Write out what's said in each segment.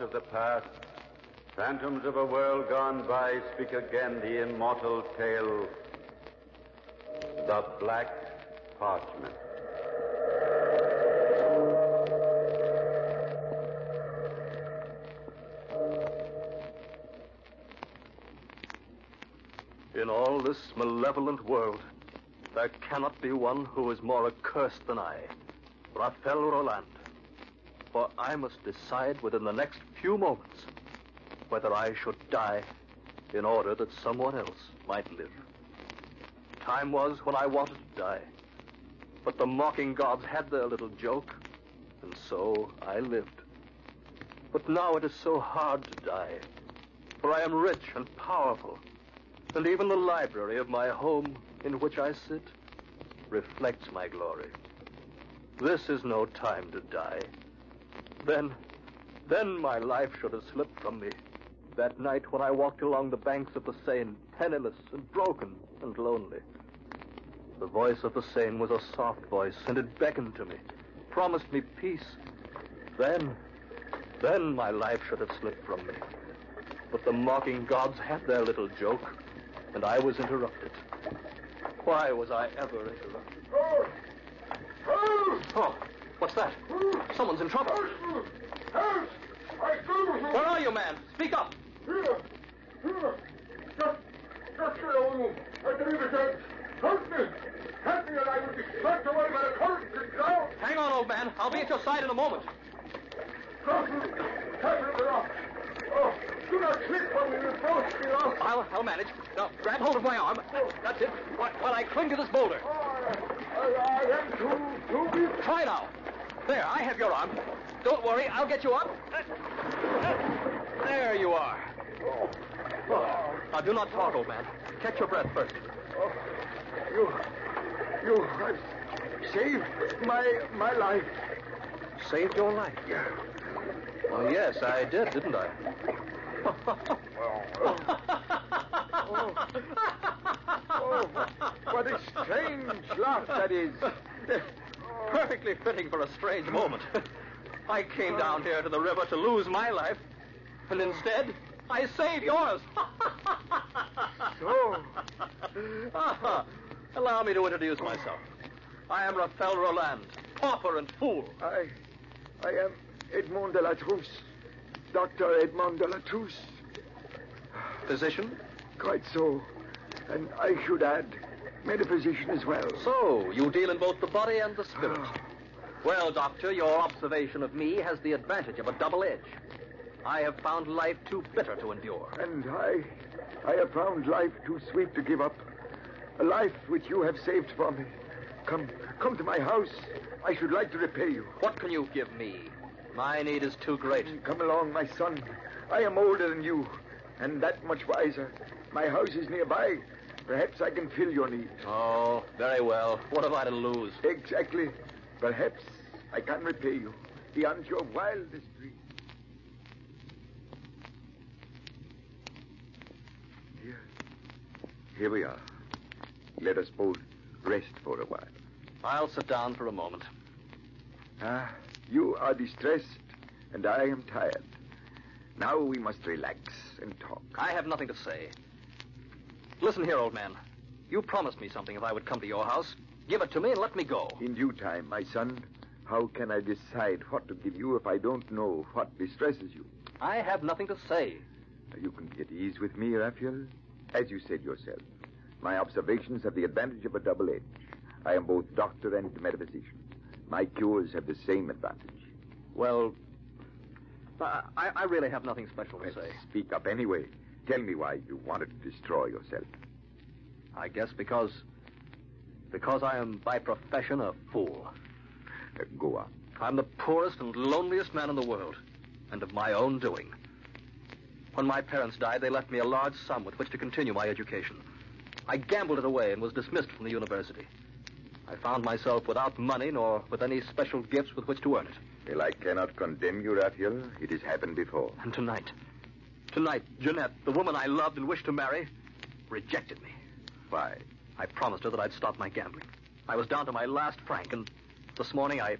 thoughts of the past, phantoms of a world gone by, speak again the immortal tale, The Black Parchment. In all this malevolent world, there cannot be one who is more accursed than I, Raphael Roland. For I must decide within the next few moments whether I should die in order that someone else might live. Time was when I wanted to die, but the mocking gods had their little joke, and so I lived. But now it is so hard to die, for I am rich and powerful, and even the library of my home in which I sit reflects my glory. This is no time to die. Then my life should have slipped from me. That night when I walked along the banks of the Seine, penniless and broken and lonely. The voice of the Seine was a soft voice, and it beckoned to me, promised me peace. Then my life should have slipped from me. But the mocking gods had their little joke, and I was interrupted. Why was I ever interrupted? Oh, what's that? Someone's in trouble. Help! Where are you, man? Speak up. Here. Just here, old room. I believe it's that. Help me, and I will be swept away by the current and drowned. Hang on, old man. I'll be at your side in a moment. Oh, do not slip when we will both be lost. I'll manage. Now, grab hold of my arm. That's it. While I cling to this boulder. I am too deep. Try now. There, I have your arm. Don't worry, I'll get you up. There you are. Oh. Now, do not talk, old man. Catch your breath first. Oh. You have saved my life. Saved your life? Yeah. Well, yes, I did, didn't I? What a strange laugh that is. Perfectly fitting for a strange moment. I came down here to the river to lose my life, and instead, I saved yours. So. Allow me to introduce myself. I am Raphael Roland, pauper and fool. I am Edmond de la Trousse, Dr. Edmond de la Trousse. Physician? Quite so. And I should add, metaphysician as well. So, you deal in both the body and the spirit. Well, Doctor, your observation of me has the advantage of a double edge. I have found life too bitter to endure. And I have found life too sweet to give up. A life which you have saved for me. Come to my house. I should like to repay you. What can you give me? My need is too great. Come along, my son. I am older than you, and that much wiser. My house is nearby. Perhaps I can fill your needs. Oh, very well. What have I to lose? Exactly. Perhaps I can repay you beyond your wildest dreams. Here we are. Let us both rest for a while. I'll sit down for a moment. Ah, you are distressed, and I am tired. Now we must relax and talk. I have nothing to say. Listen here, old man. You promised me something if I would come to your house. Give it to me and let me go. In due time, my son. How can I decide what to give you if I don't know what distresses you? I have nothing to say. You can be at ease with me, Raphael. As you said yourself, my observations have the advantage of a double edge. I am both doctor and metaphysician. My cures have the same advantage. Well, I really have nothing special to say. Speak up anyway. Tell me why you wanted to destroy yourself. I guess because I am by profession a fool. Go on. I'm the poorest and loneliest man in the world, and of my own doing. When my parents died, they left me a large sum with which to continue my education. I gambled it away and was dismissed from the university. I found myself without money nor with any special gifts with which to earn it. Well, I cannot condemn you, Raphael. It has happened before. And tonight, Jeanette, the woman I loved and wished to marry, rejected me. Why? I promised her that I'd stop my gambling. I was down to my last franc, and this morning I...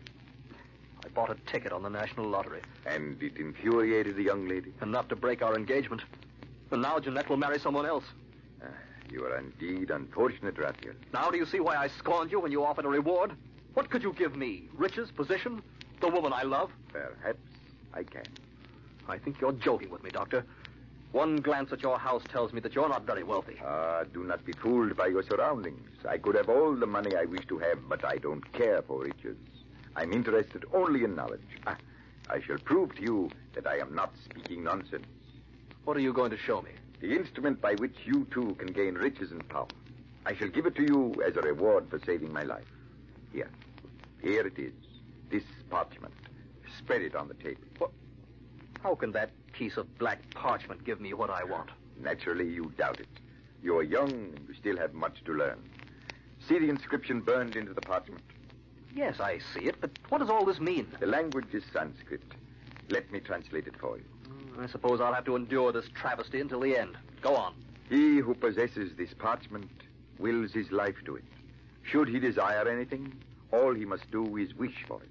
I bought a ticket on the national lottery. And it infuriated the young lady? Enough to break our engagement. And now Jeanette will marry someone else. You are indeed unfortunate, Raphael. Now do you see why I scorned you when you offered a reward? What could you give me? Riches, position, the woman I love? Perhaps I can. I think you're joking with me, Doctor. One glance at your house tells me that you're not very wealthy. Do not be fooled by your surroundings. I could have all the money I wish to have, but I don't care for riches. I'm interested only in knowledge. I shall prove to you that I am not speaking nonsense. What are you going to show me? The instrument by which you too can gain riches and power. I shall give it to you as a reward for saving my life. Here. Here it is. This parchment. Spread it on the table. What? How can that piece of black parchment give me what I want? Naturally, you doubt it. You are young and you still have much to learn. See the inscription burned into the parchment? Yes, I see it, but what does all this mean? The language is Sanskrit. Let me translate it for you. I suppose I'll have to endure this travesty until the end. Go on. He who possesses this parchment wills his life to it. Should he desire anything, all he must do is wish for it.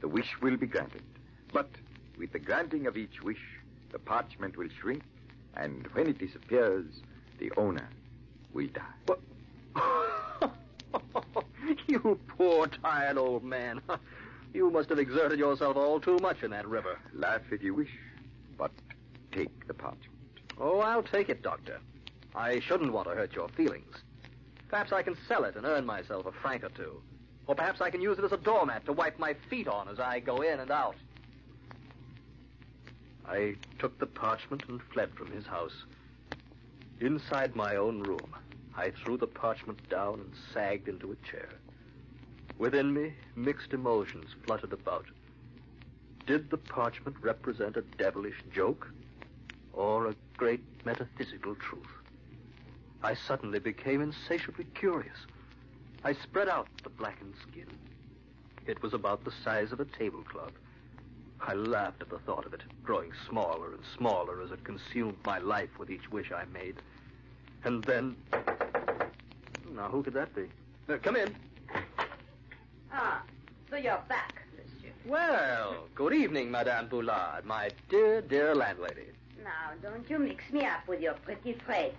The wish will be granted. But with the granting of each wish, the parchment will shrink, and when it disappears, the owner will die. What? You poor, tired old man. You must have exerted yourself all too much in that river. Laugh if you wish, but take the parchment. Oh, I'll take it, Doctor. I shouldn't want to hurt your feelings. Perhaps I can sell it and earn myself a franc or two. Or perhaps I can use it as a doormat to wipe my feet on as I go in and out. I took the parchment and fled from his house. Inside my own room, I threw the parchment down and sagged into a chair. Within me, mixed emotions fluttered about. Did the parchment represent a devilish joke or a great metaphysical truth? I suddenly became insatiably curious. I spread out the blackened skin. It was about the size of a tablecloth. I laughed at the thought of it, growing smaller and smaller as it consumed my life with each wish I made. And then... Now, who could that be? Come in. Ah, so you're back, monsieur. Well, good evening, Madame Boulard, my dear, dear landlady. Now, don't you mix me up with your pretty phrases.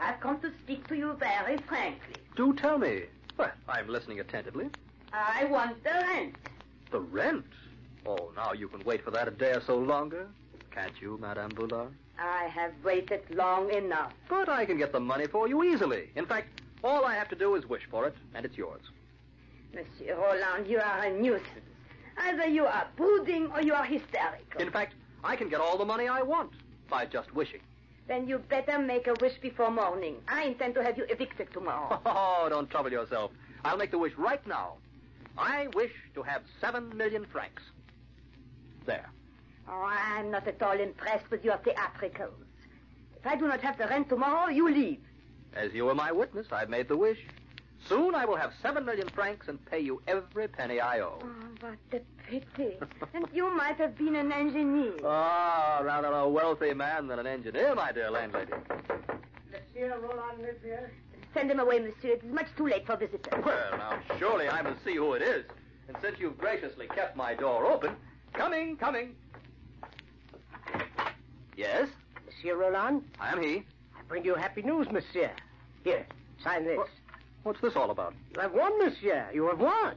I've come to speak to you very frankly. Do tell me. Well, I'm listening attentively. I want the rent. The rent? Oh, now you can wait for that a day or so longer. Can't you, Madame Boulard? I have waited long enough. But I can get the money for you easily. In fact, all I have to do is wish for it, and it's yours. Monsieur Roland, you are a nuisance. Either you are brooding or you are hysterical. In fact, I can get all the money I want by just wishing. Then you better make a wish before morning. I intend to have you evicted tomorrow. Oh, don't trouble yourself. I'll make the wish right now. I wish to have 7 million francs. There. Oh, I'm not at all impressed with your theatricals. If I do not have the rent tomorrow, you leave. As you were my witness, I've made the wish. Soon I will have 7 million francs and pay you every penny I owe. Oh, what a pity. And you might have been an engineer. Ah, rather a wealthy man than an engineer, my dear landlady. Monsieur Roland live here? Send him away, monsieur. It is much too late for visitors. Well, now, surely I must see who it is. And since you've graciously kept my door open... Coming. Yes? Monsieur Roland? I am he. I bring you happy news, monsieur. Here, sign this. What's this all about? You have won, monsieur. You have won.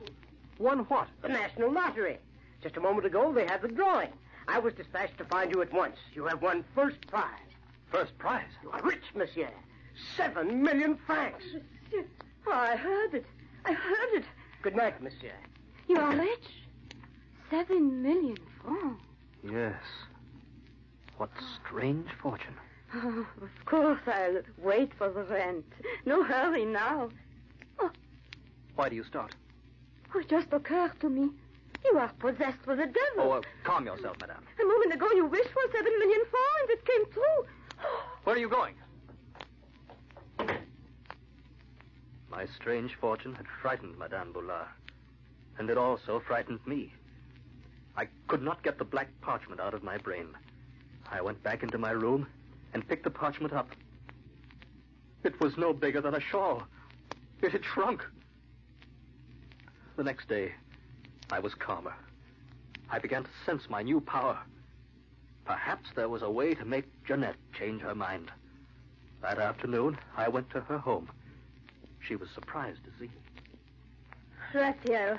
Won what? The national lottery. Just a moment ago, they had the drawing. I was dispatched to find you at once. You have won first prize. First prize? You are rich, monsieur. 7 million francs. Oh, monsieur. Oh, I heard it. Good night, monsieur. You are rich? 7 million francs. Yes. What strange fortune. Oh, of course, I'll wait for the rent. No hurry now. Oh. Why do you start? Oh, it just occurred to me. You are possessed with the devil. Oh, calm yourself, madame. A moment ago, you wished for 7 million francs, and it came true. Where are you going? My strange fortune had frightened Madame Boulard, and it also frightened me. I could not get the black parchment out of my brain. I went back into my room and picked the parchment up. It was no bigger than a shawl. It had shrunk. The next day, I was calmer. I began to sense my new power. Perhaps there was a way to make Jeanette change her mind. That afternoon, I went to her home. She was surprised to see me. Raphael,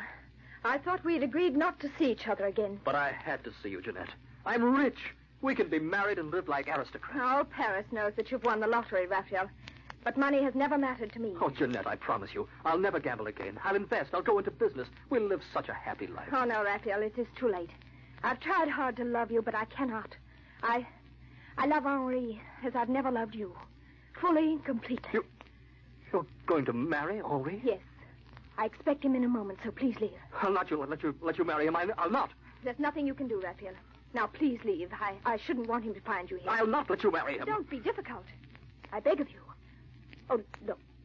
I thought we'd agreed not to see each other again. But I had to see you, Jeanette. I'm rich. We can be married and live like aristocrats. Oh, Paris knows that you've won the lottery, Raphael. But money has never mattered to me. Oh, Jeanette, I promise you, I'll never gamble again. I'll invest. I'll go into business. We'll live such a happy life. Oh, no, Raphael, it is too late. I've tried hard to love you, but I cannot. I love Henri as I've never loved you. Fully and completely. You're going to marry Henri? Yes. I expect him in a moment, so please leave. I'll not let you marry him. I'll not. There's nothing you can do, Raphael. Now, please leave. I shouldn't want him to find you here. I'll not let you marry him. Don't be difficult. I beg of you. Oh,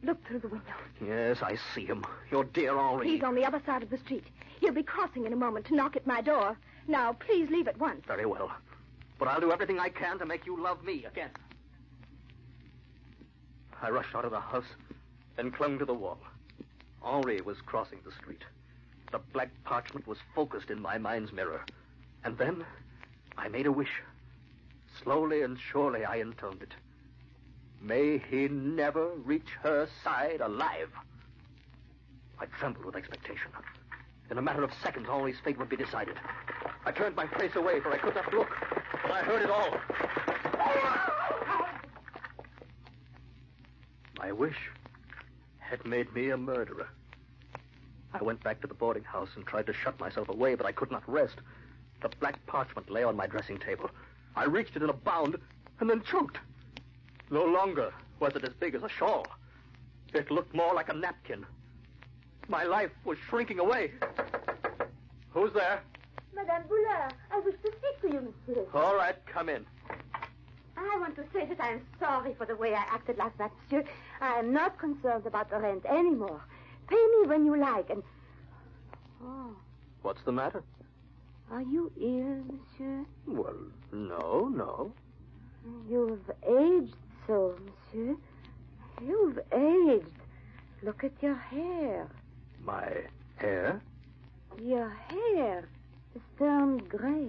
look through the window. Yes, I see him. Your dear Henri. He's on the other side of the street. He'll be crossing in a moment to knock at my door. Now, please leave at once. Very well. But I'll do everything I can to make you love me again. I rushed out of the house, then clung to the wall. Henri was crossing the street. The black parchment was focused in my mind's mirror. And then I made a wish. Slowly and surely I intoned it. May he never reach her side alive. I trembled with expectation. In a matter of seconds, Henri's fate would be decided. I turned my face away, for I could not look. But I heard it all. My wish had made me a murderer. I went back to the boarding house and tried to shut myself away, but I could not rest. The black parchment lay on my dressing table. I reached it in a bound and then choked. No longer was it as big as a shawl. It looked more like a napkin. My life was shrinking away. Who's there? Madame Boulard, I wish to speak to you, monsieur. All right, come in. I want to say that I am sorry for the way I acted last night, monsieur. I am not concerned about the rent anymore. Pay me when you like and... Oh. What's the matter? Are you ill, monsieur? Well, no. You've aged so, monsieur. You've aged. Look at your hair. My hair? Your hair is turned gray.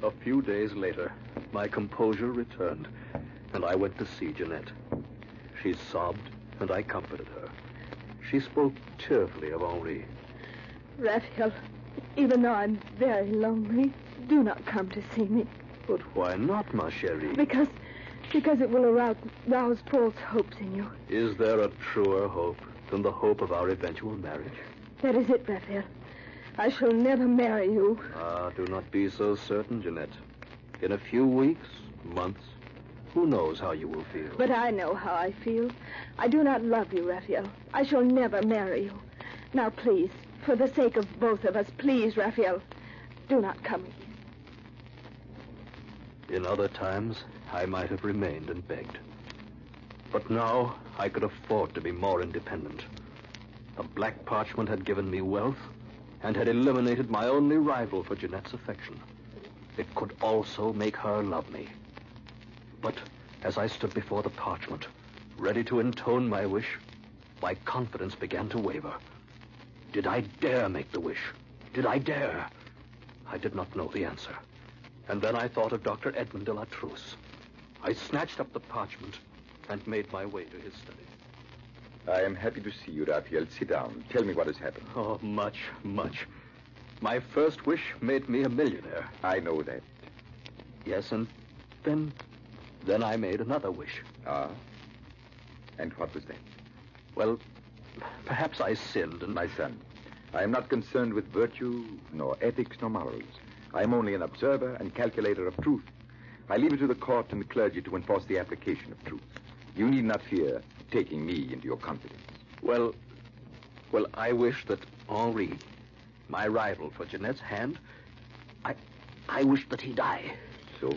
A few days later, my composure returned, and I went to see Jeanette. She sobbed, and I comforted her. She spoke tearfully of Henri. Raphael, even though I'm very lonely, do not come to see me. But why not, ma chérie? Because it will rouse false hopes in you. Is there a truer hope than the hope of our eventual marriage? That is it, Raphael. I shall never marry you. Ah, do not be so certain, Jeanette. In a few weeks, months, who knows how you will feel? But I know how I feel. I do not love you, Raphael. I shall never marry you. Now, please, for the sake of both of us, please, Raphael, do not come again. In other times, I might have remained and begged. But now, I could afford to be more independent. The black parchment had given me wealth, and had eliminated my only rival for Jeanette's affection. It could also make her love me. But as I stood before the parchment, ready to intone my wish, my confidence began to waver. Did I dare make the wish? Did I dare? I did not know the answer. And then I thought of Dr. Edmond de la Trousse. I snatched up the parchment and made my way to his study. I am happy to see you, Raphael. Sit down. Tell me what has happened. Oh, much. My first wish made me a millionaire. I know that. Yes, and then I made another wish. Ah? And what was that? Well, perhaps I sinned and... My son, I am not concerned with virtue, nor ethics, nor morals. I am only an observer and calculator of truth. I leave it to the court and the clergy to enforce the application of truth. You need not fear taking me into your confidence. Well, I wish that Henri my rival for Jeanette's hand, I wish that he die. So?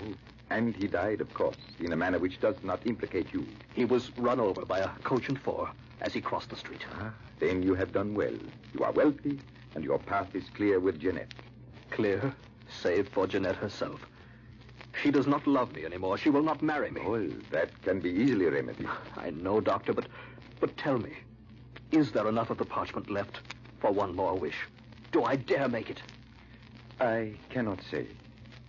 And he died, of course, in a manner which does not implicate you. He was run over by a coach and four as he crossed the street. Ah, then you have done well. You are wealthy, and your path is clear with Jeanette. Clear, save for Jeanette herself. She does not love me anymore. She will not marry me. Oh, that can be easily remedied. I know, Doctor, but tell me, is there enough of the parchment left for one more wish? Do I dare make it? I cannot say.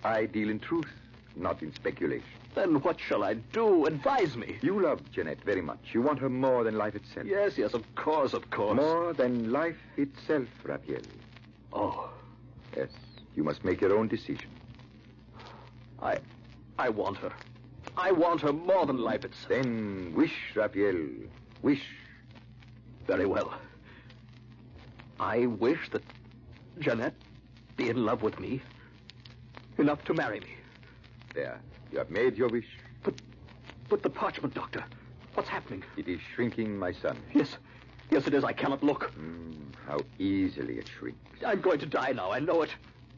I deal in truth, not in speculation. Then what shall I do? Advise me. You love Jeanette very much. You want her more than life itself. Yes, of course. More than life itself, Raphael. Oh. Yes, you must make your own decision. I want her. I want her more than life itself. Then wish, Raphael, wish. Very well. I wish that Jeanette be in love with me, enough to marry me. There, you have made your wish. But the parchment, Doctor, what's happening? It is shrinking, my son. Yes, it is. I cannot look. How easily it shrinks. I'm going to die now. I know it.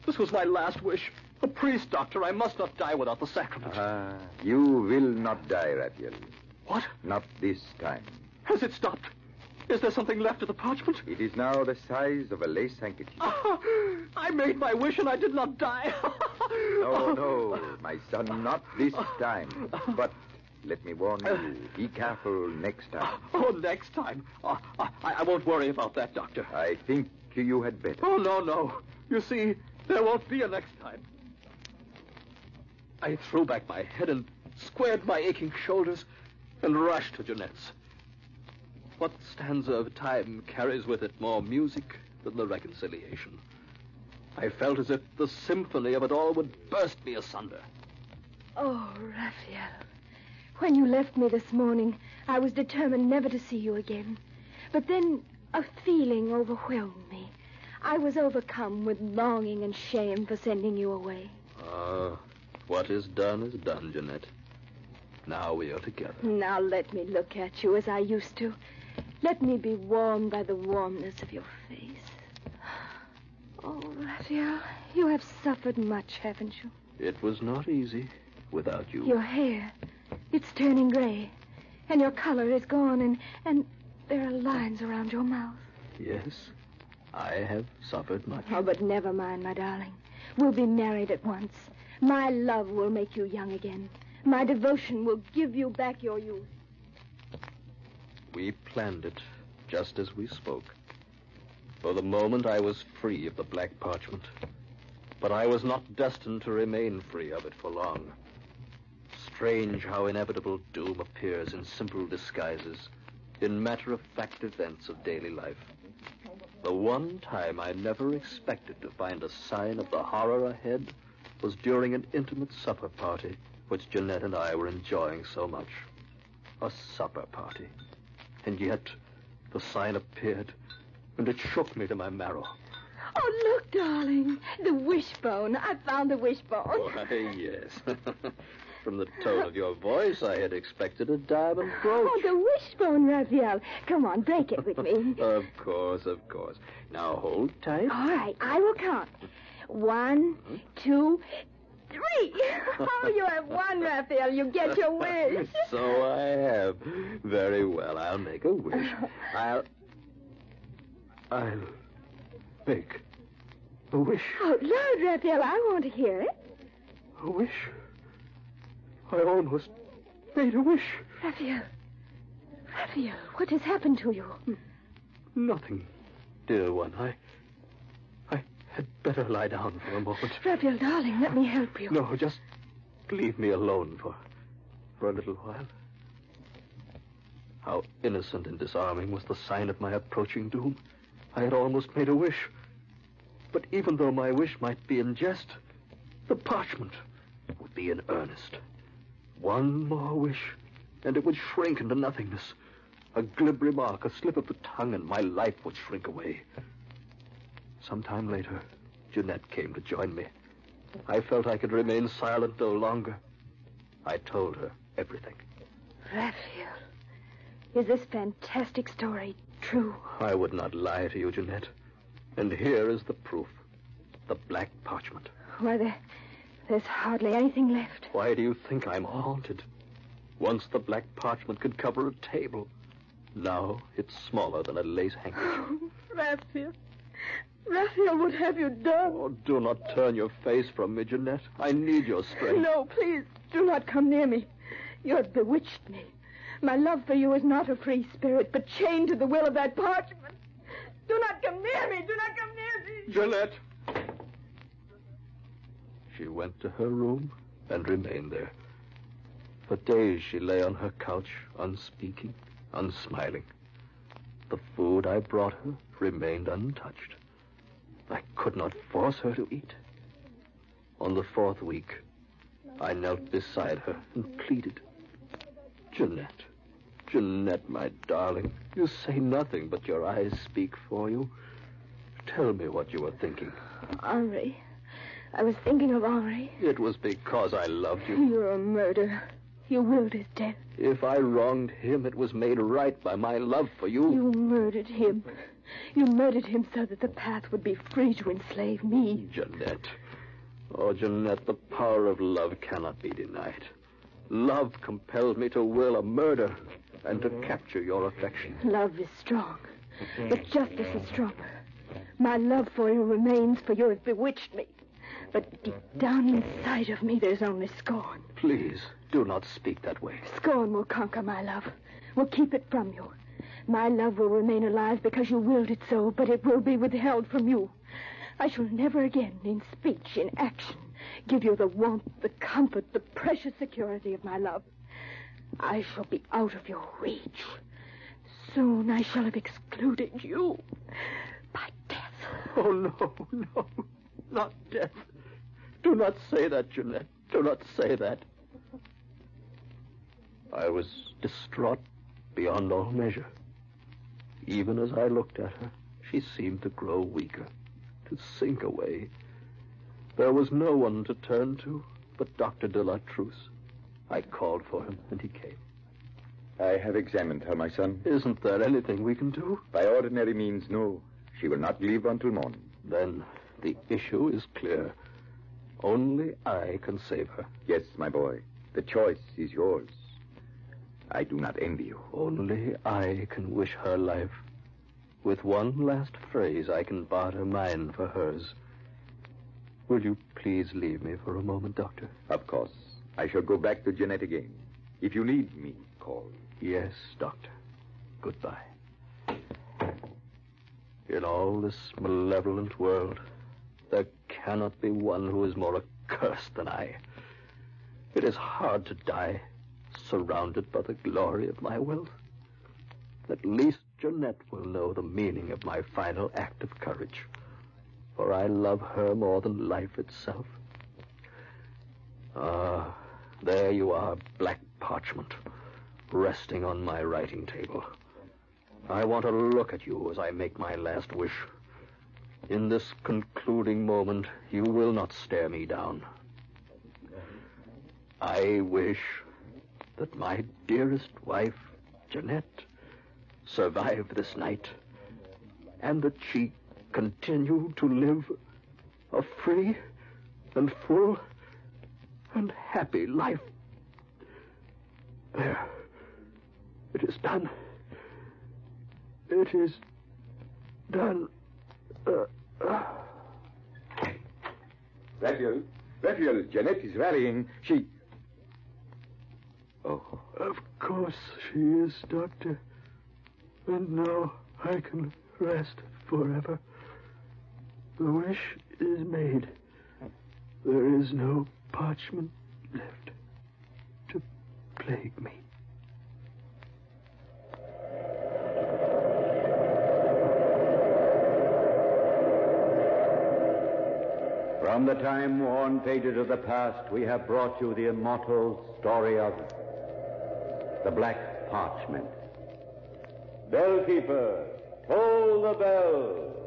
This was my last wish. A priest, Doctor. I must not die without the sacrament. You will not die, Raphael. What? Not this time. Has it stopped? Is there something left of the parchment? It is now the size of a lace handkerchief. I made my wish and I did not die. No, my son, not this time. But let me warn you, be careful next time. Oh, next time? I won't worry about that, Doctor. I think you had better. Oh, no. You see, there won't be a next time. I threw back my head and squared my aching shoulders and rushed to Jeanette's. What stanza of time carries with it more music than the reconciliation? I felt as if the symphony of it all would burst me asunder. Oh, Raphael, when you left me this morning, I was determined never to see you again. But then a feeling overwhelmed me. I was overcome with longing and shame for sending you away. What is done, Jeanette. Now we are together. Now let me look at you as I used to. Let me be warmed by the warmness of your face. Oh, Raphael, you have suffered much, haven't you? It was not easy without you. Your hair, it's turning gray, and your color is gone, and there are lines around your mouth. Yes, I have suffered much. Oh, but never mind, my darling. We'll be married at once. My love will make you young again. My devotion will give you back your youth. We planned it just as we spoke. For the moment, I was free of the black parchment. But I was not destined to remain free of it for long. Strange how inevitable doom appears in simple disguises, in matter-of-fact events of daily life. The one time I never expected to find a sign of the horror ahead was during an intimate supper party which Jeanette and I were enjoying so much. A supper party. And yet, the sign appeared, and it shook me to my marrow. Oh, look, darling. The wishbone. I found the wishbone. Why, yes. From the tone of your voice, I had expected a diamond brooch. Oh, the wishbone, Raphael. Come on, break it with me. Of course. Now, hold tight. All right, I will count. 1, 2, 3. Oh, you have won, Raphael. You get your wish. So I have. Very well. I'll make a wish. I'll make a wish. Out loud, Raphael. I want to hear it. A wish? I almost made a wish. Raphael, what has happened to you? Nothing, dear one. I'd better lie down for a moment. Raphael, darling, let me help you. No, just leave me alone for a little while. How innocent and disarming was the sign of my approaching doom. I had almost made a wish. But even though my wish might be in jest, the parchment would be in earnest. One more wish, and it would shrink into nothingness. A glib remark, a slip of the tongue, and my life would shrink away. Sometime later, Jeanette came to join me. I felt I could remain silent no longer. I told her everything. Raphael, is this fantastic story true? I would not lie to you, Jeanette. And here is the proof. The black parchment. Why, there's hardly anything left. Why do you think I'm haunted? Once the black parchment could cover a table. Now it's smaller than a lace handkerchief. Oh, Raphael. Raphael, what have you done? Oh, do not turn your face from me, Jeanette. I need your strength. No, please, do not come near me. You have bewitched me. My love for you is not a free spirit, but chained to the will of that parchment. Do not come near me. Do not come near me. Jeanette. She went to her room and remained there. For days she lay on her couch, unspeaking, unsmiling. The food I brought her remained untouched. I could not force her to eat. On the fourth week, I knelt beside her and pleaded. Jeanette, Jeanette, my darling, you say nothing, but your eyes speak for you. Tell me what you were thinking. Henri. I was thinking of Henri. It was because I loved you. You're a murderer. You willed his death. If I wronged him, it was made right by my love for you. You murdered him. You murdered him so that the path would be free to enslave me. Jeanette. Oh, Jeanette, the power of love cannot be denied. Love compels me to will a murder and to capture your affection. Love is strong, but justice is stronger. My love for you remains, for you have bewitched me. But deep down inside of me, there's only scorn. Please, do not speak that way. Scorn will conquer my love, will keep it from you. My love will remain alive because you willed it so, but it will be withheld from you. I shall never again, in speech, in action, give you the warmth, the comfort, the precious security of my love. I shall be out of your reach. Soon I shall have excluded you by death. Oh, no, not death. Do not say that, Jeanette. Do not say that. I was distraught beyond all measure. Even as I looked at her, she seemed to grow weaker, to sink away. There was no one to turn to but Dr. de la Trousse. I called for him, and he came. I have examined her, my son. Isn't there anything we can do? By ordinary means, no. She will not leave until morning. Then the issue is clear. Only I can save her. Yes, my boy. The choice is yours. I do not envy you. Only I can wish her life. With one last phrase, I can barter mine for hers. Will you please leave me for a moment, Doctor? Of course. I shall go back to Jeanette again. If you need me, call. Yes, Doctor. Goodbye. In all this malevolent world, there cannot be one who is more accursed than I. It is hard to die, surrounded by the glory of my wealth. At least Jeanette will know the meaning of my final act of courage. For I love her more than life itself. Ah, there you are, black parchment, resting on my writing table. I want to look at you as I make my last wish. In this concluding moment, you will not stare me down. I wish that my dearest wife, Jeanette, survive this night, and that she continue to live a free and full and happy life. There. It is done. It is done. Raphael, Jeanette is rallying. She... Oh. Of course she is, Doctor. And now I can rest forever. The wish is made. There is no parchment left to plague me. From the time-worn pages of the past, we have brought you the immortal story of the Black Parchment. Bellkeeper, toll the bell.